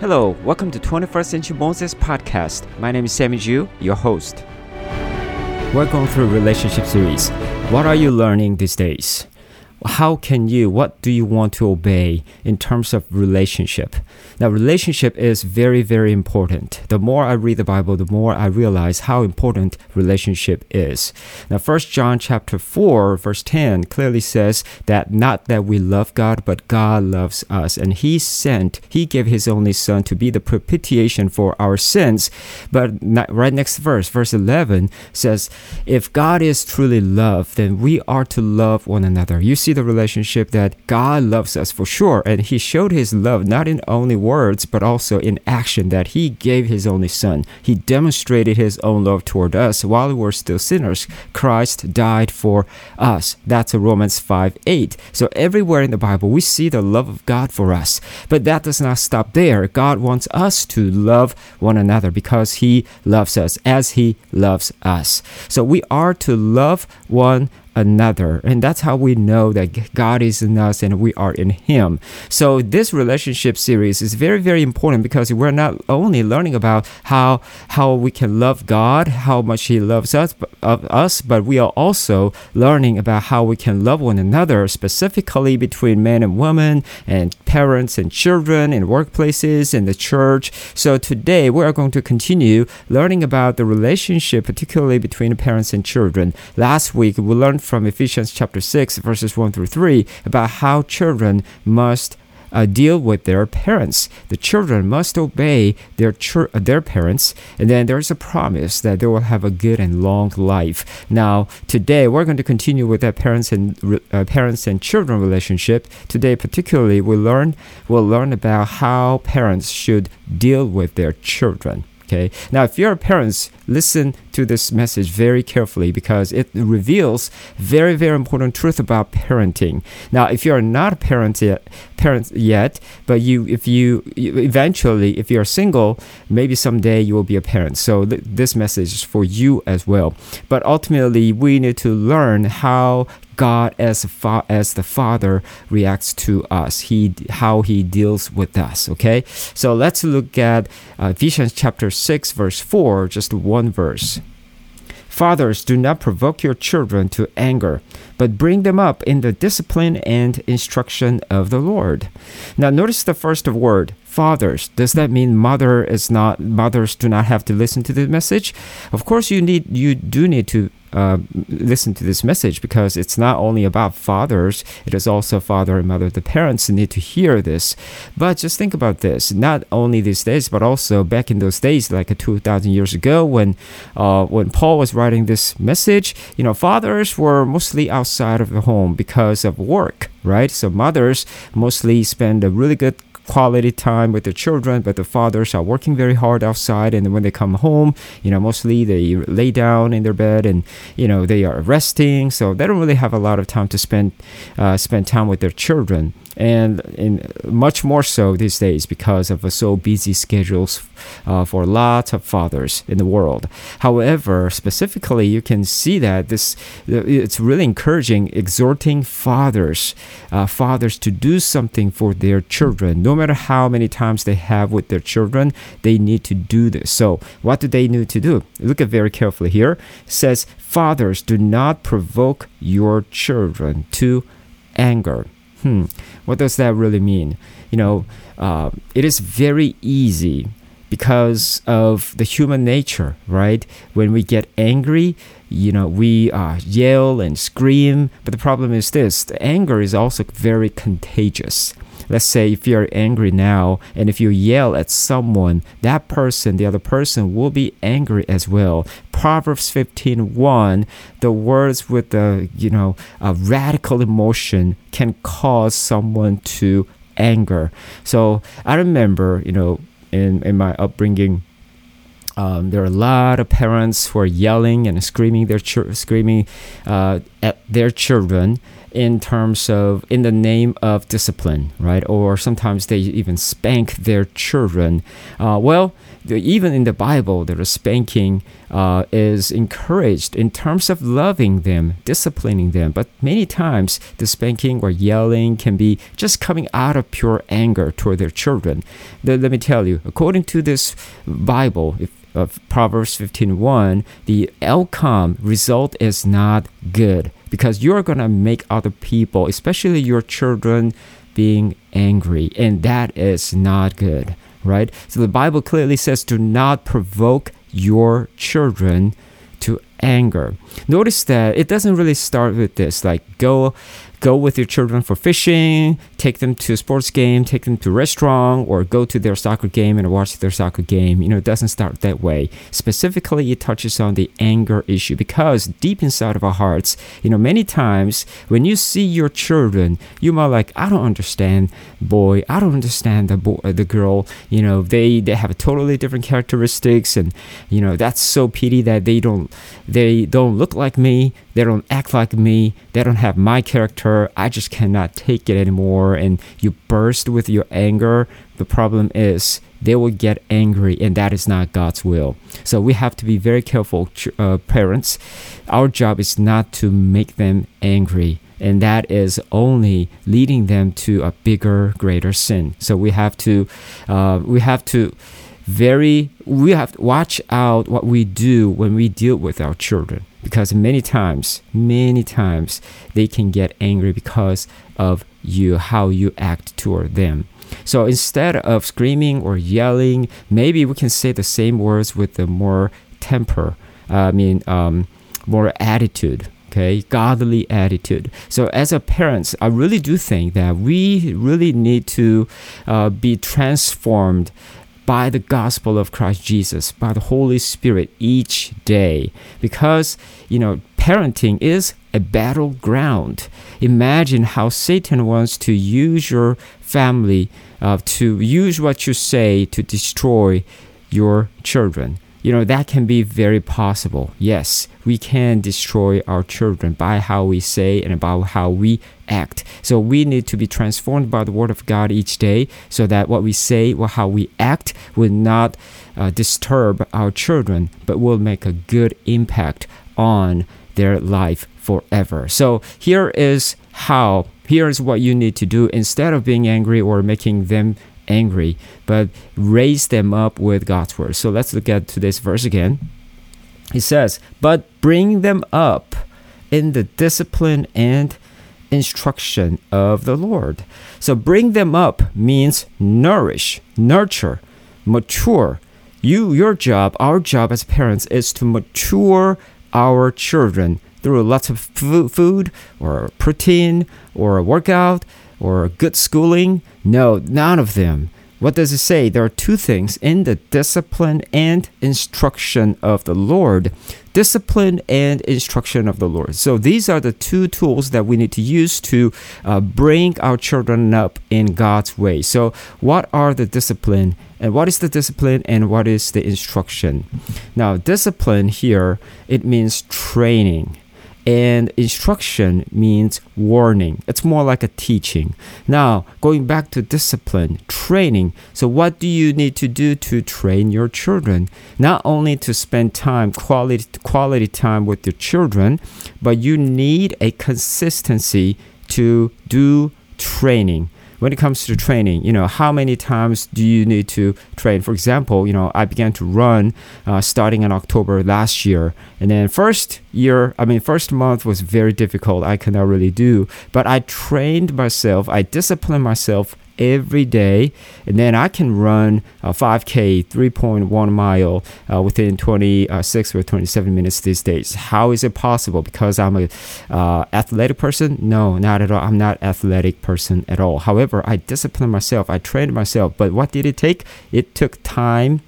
Hello, welcome to 21st Century Bonsais Podcast. My name is Sammy Zhu, your host. We're going through relationship series. What are you learning these days? What do you want to obey in terms of relationship? Now, relationship is very, very important. The more I read the Bible, the more I realize how important relationship is. Now, 1 John chapter 4, verse 10 clearly says that not that we love God, but God loves us. And he gave his only son to be the propitiation for our sins. But right next verse 11 says, if God is truly love, then we are to love one another. You see the relationship that God loves us for sure, and he showed his love not in only words but also in action, that he gave his only son. He demonstrated his own love toward us while we were still sinners. Christ died for us. That's Romans 5:8. So everywhere in the Bible we see the love of God for us, but that does not stop there. God wants us to love one another because he loves us as he loves us. So we are to love one another, and that's how we know that God is in us and we are in him. So this relationship series is very, very important because we're not only learning about how we can love God, how much he loves us, but we are also learning about how we can love one another, specifically between men and women and parents and children and workplaces and the church. So today we are going to continue learning about the relationship, particularly between parents and children. Last week we learned from Ephesians chapter 6 verses 1 through 3 about how children must deal with their parents. The children must obey their parents, and then there's a promise that they will have a good and long life. Now, today we're going to continue with that parents and children relationship. Today, particularly, we'll learn about how parents should deal with their children. Okay. Now, if you're parents, listen to this message very carefully because it reveals very, very important truth about parenting. Now, if you're not a parent yet, but if you're single, maybe someday you will be a parent. So this message is for you as well. But ultimately, we need to learn how God as the Father reacts to us, how he deals with us, okay? So let's look at Ephesians chapter 6, verse 4, just one verse. Fathers, do not provoke your children to anger, but bring them up in the discipline and instruction of the Lord. Now, notice the first word, fathers. Does that mean mothers do not have to listen to the message? Of course, you do need to listen to this message because it's not only about fathers, it is also father and mother. The parents need to hear this. But just think about this, not only these days, but also back in those days, like 2,000 years ago when Paul was writing this message, fathers were mostly outside of the home because of work, right? So mothers mostly spend a really good quality time with the children, but the fathers are working very hard outside, and when they come home, mostly they lay down in their bed and they are resting, so they don't really have a lot of time to spend time with their children, and much more so these days because of so busy schedules for lots of fathers in the world. However, specifically, you can see that it's really encouraging, exhorting fathers to do something for their children. No matter how many times they have with their children, they need to do this. So what do they need to do? Look at very carefully here. It says, fathers, do not provoke your children to anger. What does that really mean? It is very easy because of the human nature, right? When we get angry, we yell and scream. But the problem is this, the anger is also very contagious. Let's say if you're angry now and if you yell at someone, the other person will be angry as well. Proverbs 15:1, the words with a radical emotion can cause someone to anger. So I remember, in my upbringing, there are a lot of parents who are yelling and screaming at their children in the name of discipline, right? Or sometimes they even spank their children. Well, even in the Bible, the spanking is encouraged in terms of loving them, disciplining them. But many times, the spanking or yelling can be just coming out of pure anger toward their children. Let me tell you, according to this Bible, of Proverbs 15:1, the outcome result is not good, because you're going to make other people, especially your children, being angry, and that is not good, right? So the Bible clearly says, do not provoke your children to anger. Notice that it doesn't really start with this, like go with your children for fishing, take them to a sports game, take them to a restaurant, or go to their soccer game and watch their soccer game. You know, it doesn't start that way. Specifically, it touches on the anger issue, because deep inside of our hearts, you know, many times when you see your children, you might like, I don't understand boy, I don't understand the girl, you know, they have totally different characteristics, and, you know, that's so pity that they don't look like me, they don't act like me, they don't have my character. I just cannot take it anymore, and you burst with your anger. The problem is they will get angry, and that is not God's will. So we have to be very careful, parents. Our job is not to make them angry, and that is only leading them to a bigger, greater sin. So we have to watch out what we do when we deal with our children, because many times they can get angry because of you, how you act toward them. So instead of screaming or yelling, maybe we can say the same words with a more more attitude. Okay, godly attitude. So as a parents, I really do think that we really need to be transformed by the gospel of Christ Jesus, by the Holy Spirit each day. Because, you know, parenting is a battleground. Imagine how Satan wants to use your family, to use what you say to destroy your children. You know, that can be very possible. Yes, we can destroy our children by how we say and about how we act. So we need to be transformed by the Word of God each day, so that what we say or how we act will not disturb our children, but will make a good impact on their life forever. So here is what you need to do instead of being angry or making them angry, but raise them up with God's Word. So let's look at today's verse again. It says, but bring them up in the discipline and instruction of the Lord. So bring them up means nourish, nurture, mature. Your job, our job as parents, is to mature our children through lots of food or protein or a workout or good schooling. No, none of them. What does it say? There are two things: in the discipline and instruction of the Lord. Discipline and instruction of the Lord. So these are the two tools that we need to use to bring our children up in God's way. So what is the discipline and what is the instruction? Now, discipline here, it means training. And instruction means warning. It's more like a teaching. Now, going back to discipline, training. So what do you need to do to train your children? Not only to spend time, quality time with your children, but you need a consistency to do training. When it comes to training, you know, how many times do you need to train? For example, you know, I began to run starting in October last year. And then first month was very difficult. I could not really do. But I trained myself. I disciplined myself every day. And then I can run 5K, 3.1 mile within 26 or 27 minutes these days. How is it possible? Because I'm an athletic person? No, not at all. I'm not an athletic person at all. However, I disciplined myself. I trained myself. But what did it take? It took time,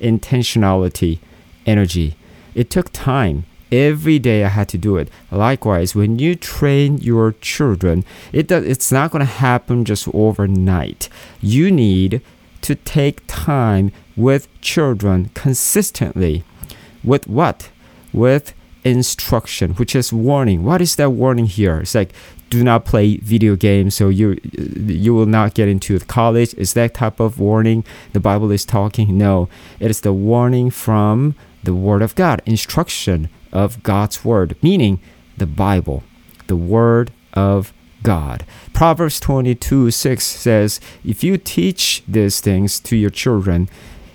intentionality, energy. It took time. Every day I had to do it. Likewise, when you train your children, it's not going to happen just overnight. You need to take time with children consistently. With what? With instruction, which is warning. What is that warning here? It's like, do not play video games, so you will not get into college. Is that type of warning the Bible is talking? No, it is the warning from the Word of God, instruction of God's Word, meaning the Bible, the Word of God. Proverbs 22:6 says, if you teach these things to your children,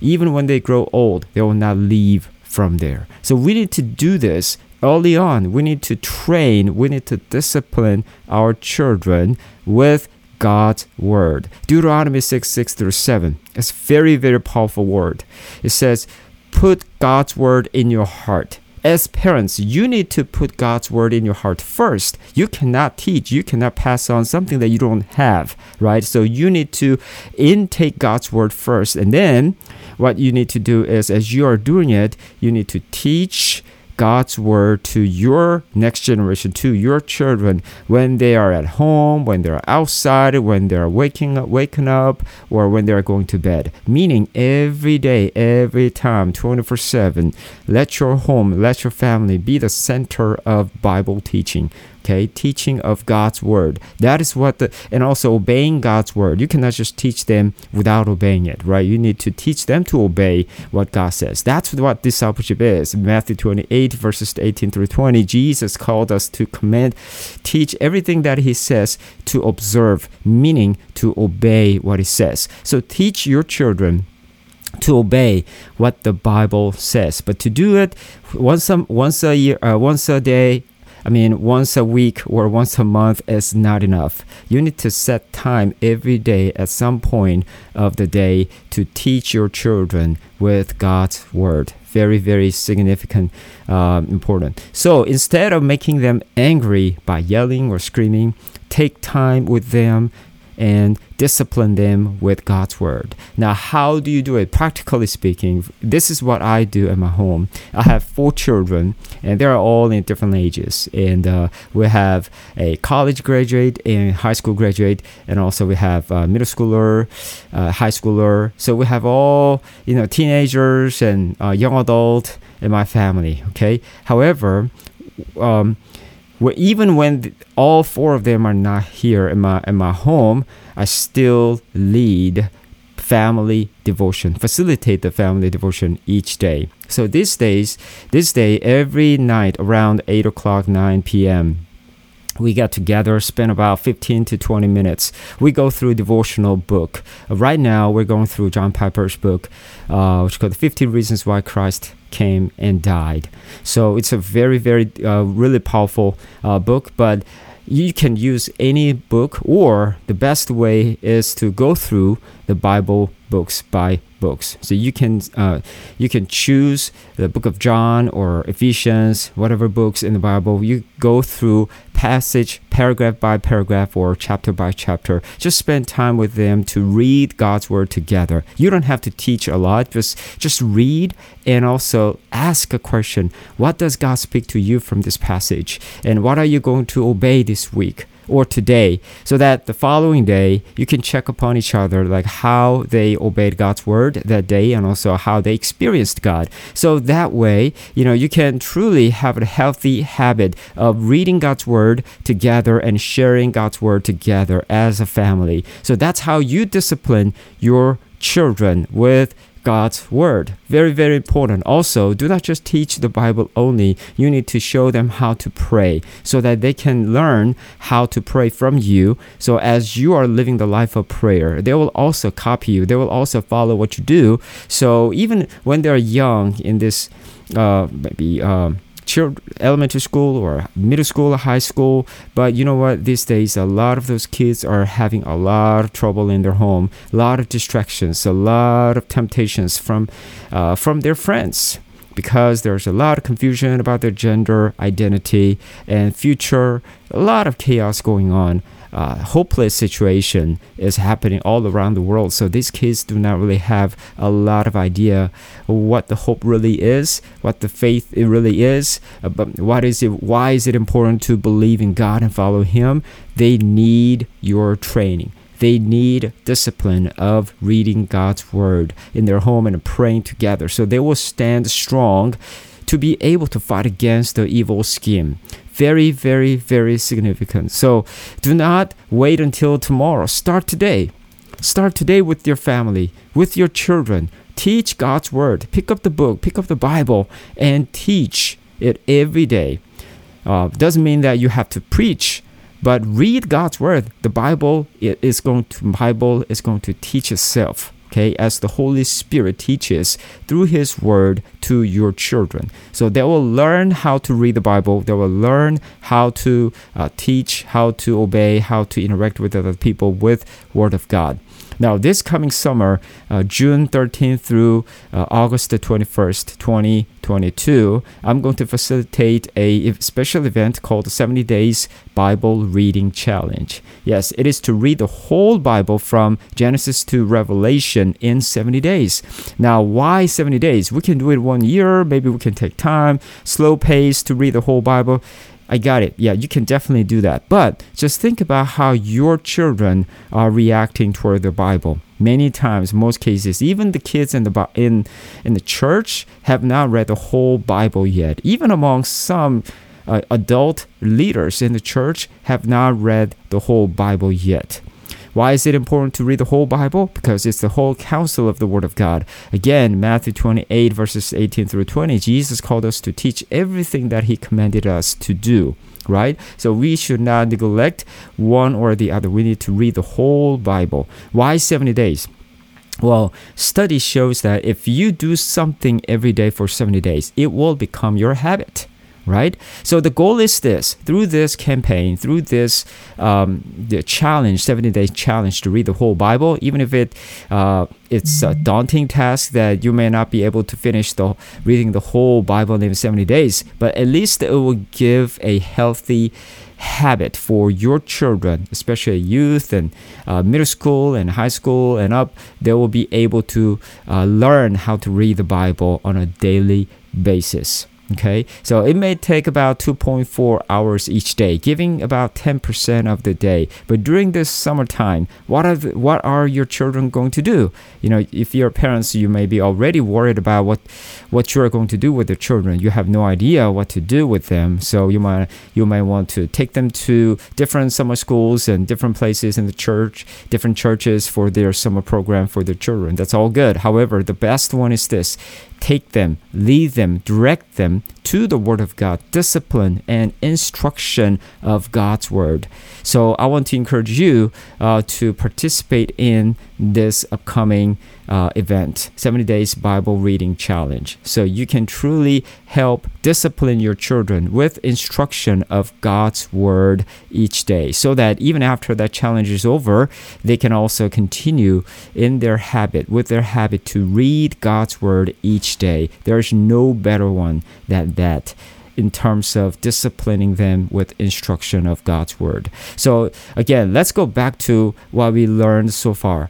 even when they grow old, they will not leave from there. So we need to do this early on. We need to train, we need to discipline our children with God's Word. Deuteronomy 6:6-7. It's a very, very powerful word. It says, put God's Word in your heart. As parents, you need to put God's Word in your heart first. You cannot teach, you cannot pass on something that you don't have, right? So you need to intake God's Word first. And then what you need to do is, as you are doing it, you need to teach God's Word to your next generation, to your children, when they are at home, when they are outside, when they are waking up, or when they are going to bed. Meaning every day, every time, 24/7, let your home, let your family be the center of Bible teaching. Okay, teaching of God's Word. That is what and also obeying God's Word. You cannot just teach them without obeying it, right? You need to teach them to obey what God says. That's what discipleship is. Matthew 28:18-20, Jesus called us to command, teach everything that He says to observe, meaning to obey what He says. So teach your children to obey what the Bible says, but to do it once a week or once a month is not enough. You need to set time every day at some point of the day to teach your children with God's Word. Very, very significant, important. So instead of making them angry by yelling or screaming, take time with them and discipline them with God's Word. Now, how do you do it? Practically speaking, this is what I do at my home. I have 4 children, and they're all in different ages. And we have a college graduate and high school graduate, and also we have a middle schooler, high schooler. So we have all, teenagers and young adult in my family, okay? However, even when all 4 of them are not here in my home, I still lead family devotion, facilitate the family devotion each day. So this day, every night around 8 o'clock, 9 p.m., we got together, spend about 15 to 20 minutes. We go through a devotional book. Right now, we're going through John Piper's book, which is called 15 Reasons Why Christ Came and Died. So it's a very, very really powerful book, but you can use any book, or the best way is to go through the Bible books by books. So you can choose the book of John or Ephesians, whatever books in the Bible. You go through passage, paragraph by paragraph or chapter by chapter. Just spend time with them to read God's Word together. You don't have to teach a lot. Just read and also ask a question. What does God speak to you from this passage? And what are you going to obey this week or today, so that the following day you can check upon each other, like how they obeyed God's Word that day and also how they experienced God. So that way, you can truly have a healthy habit of reading God's Word together and sharing God's Word together as a family. So that's how you discipline your children with God's Word. Very, very important. Also, do not just teach the Bible only. You need to show them how to pray so that they can learn how to pray from you. So as you are living the life of prayer, they will also copy you. They will also follow what you do. So even when they're young in this elementary school or middle school or high school, but you know what, these days a lot of those kids are having a lot of trouble in their home, a lot of distractions, a lot of temptations from their friends, because there's a lot of confusion about their gender identity and future, a lot of chaos going on. Hopeless situation is happening all around the world. So these kids do not really have a lot of idea what the hope really is, what the faith it really is, but what is it? Why is it important to believe in God and follow Him? They need your training. They need discipline of reading God's Word in their home and praying together, so they will stand strong to be able to fight against the evil scheme. Very, very, very significant. So do not wait until tomorrow. Start today. Start today with your family, with your children. Teach God's Word. Pick up the book, pick up the Bible, and teach it every day. Doesn't mean that you have to preach, but read God's Word. The Bible is going to teach itself, okay, as the Holy Spirit teaches through His Word to your children. So they will learn how to read the Bible. They will learn how to teach, how to obey, how to interact with other people with Word of God. Now, this coming summer, June 13th through August 21st, 2022, I'm going to facilitate a special event called the 70 Days Bible Reading Challenge. Yes, it is to read the whole Bible from Genesis to Revelation in 70 days. Now, why 70 days? We can do it 1 year. Maybe we can take time, slow pace to read the whole Bible. I got it. Yeah, you can definitely do that. But just think about how your children are reacting toward the Bible. Many times, most cases, even the kids in the church have not read the whole Bible yet. Even among some adult leaders in the church have not read the whole Bible yet. Why is it important to read the whole Bible? Because it's the whole counsel of the Word of God. Again, Matthew 28, verses 18 through 20, Jesus called us to teach everything that He commanded us to do, right? So we should not neglect one or the other. We need to read the whole Bible. Why 70 days? Well, study shows that if you do something every day for 70 days, it will become your habit. Right? So the goal is this. Through this campaign, through this the challenge, 70-day challenge to read the whole Bible, even if it's a daunting task that you may not be able to finish reading the whole Bible in 70 days, but at least it will give a healthy habit for your children, especially youth and middle school and high school and up. They will be able to learn how to read the Bible on a daily basis. Okay, so it may take about 2.4 hours each day, giving about 10% of the day. But during this summertime, what are your children going to do? You know, if you're parents, you may be already worried about what you're going to do with your children. You have no idea what to do with them. So you might want to take them to different summer schools and different places in the church, different churches for their summer program for their children. That's all good. However, the best one is this. Take them, lead them, direct them to the Word of God, discipline and instruction of God's Word. So I want to encourage you to participate in this upcoming event, 70 Days Bible Reading Challenge. So you can truly help discipline your children with instruction of God's Word each day, so that even after that challenge is over, they can also continue in their habit, with their habit to read God's Word each day. There's no better one than that in terms of disciplining them with instruction of God's Word. So again, let's go back to what we learned so far.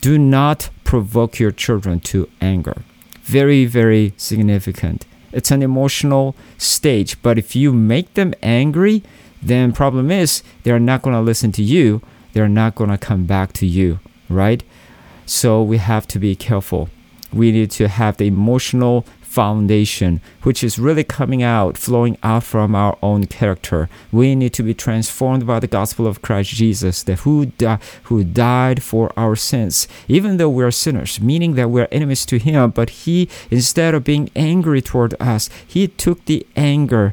Do not provoke your children to anger. Very, very significant. It's an emotional stage, but if you make them angry, then problem is they're not going to listen to you. They're not going to come back to you, right? So we have to be careful. We need to have the emotional foundation, which is really coming out, flowing out from our own character. We need to be transformed by the gospel of Christ Jesus, that who died for our sins, even though we are sinners, meaning that we are enemies to Him. But He, instead of being angry toward us, He took the anger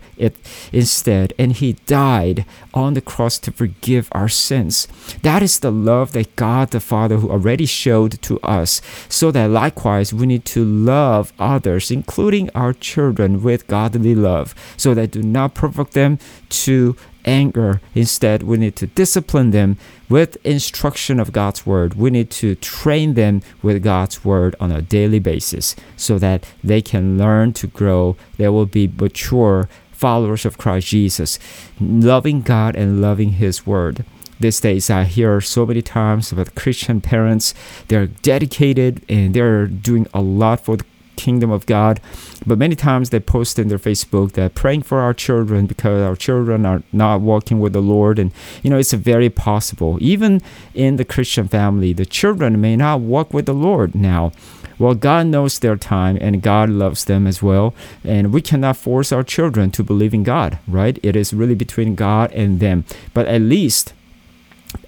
instead, and He died on the cross to forgive our sins. That is the love that God the Father who already showed to us, so that likewise we need to love others, including our children, with godly love, so that do not provoke them to anger. Instead, we need to discipline them with instruction of God's Word. We need to train them with God's Word on a daily basis, so that they can learn to grow. They will be mature followers of Christ Jesus, loving God and loving His Word. These days, I hear so many times about Christian parents. They're dedicated and they're doing a lot for the kingdom of God. But many times they post in their Facebook that praying for our children because our children are not walking with the Lord. And, you know, it's very possible. Even in the Christian family, the children may not walk with the Lord now. Well, God knows their time and God loves them as well. And we cannot force our children to believe in God, right? It is really between God and them. But at least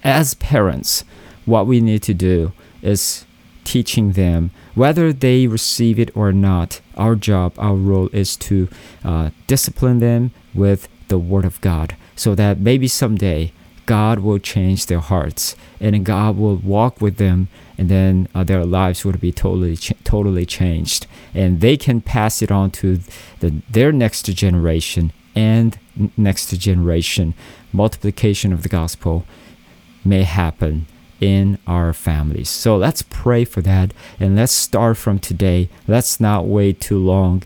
as parents, what we need to do is teaching them, whether they receive it or not, our job, our role is to discipline them with the Word of God so that maybe someday God will change their hearts and God will walk with them, and then their lives would be totally changed, and they can pass it on to their next generation and next generation. Multiplication of the gospel may happen in our families. So let's pray for that, and let's start from today. Let's not wait too long.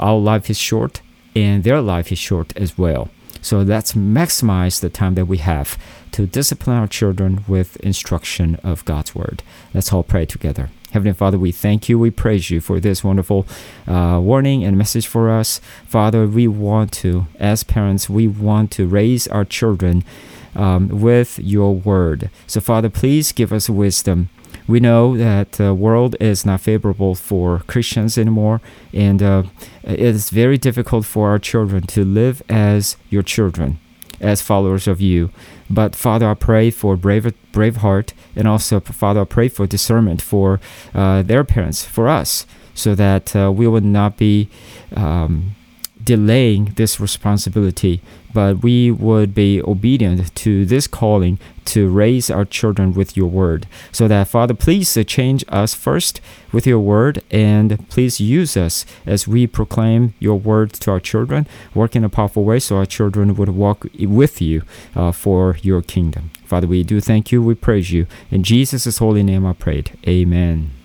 Our life is short and their life is short as well. So let's maximize the time that we have to discipline our children with instruction of God's Word. Let's all pray together. Heavenly Father, we thank you. We praise you for this wonderful warning and message for us. Father, we want to, as parents, we want to raise our children with your Word. So Father, please give us wisdom. We know that the world is not favorable for Christians anymore, and it is very difficult for our children to live as your children, as followers of you. But Father, I pray for brave heart, and also Father, I pray for discernment for their parents, for us, so that we would not be delaying this responsibility, but we would be obedient to this calling to raise our children with your Word. So that, Father, please change us first with your Word, and please use us as we proclaim your Word to our children. Work in a powerful way so our children would walk with you for your kingdom. Father, we do thank you. We praise you. In Jesus' holy name I prayed. Amen.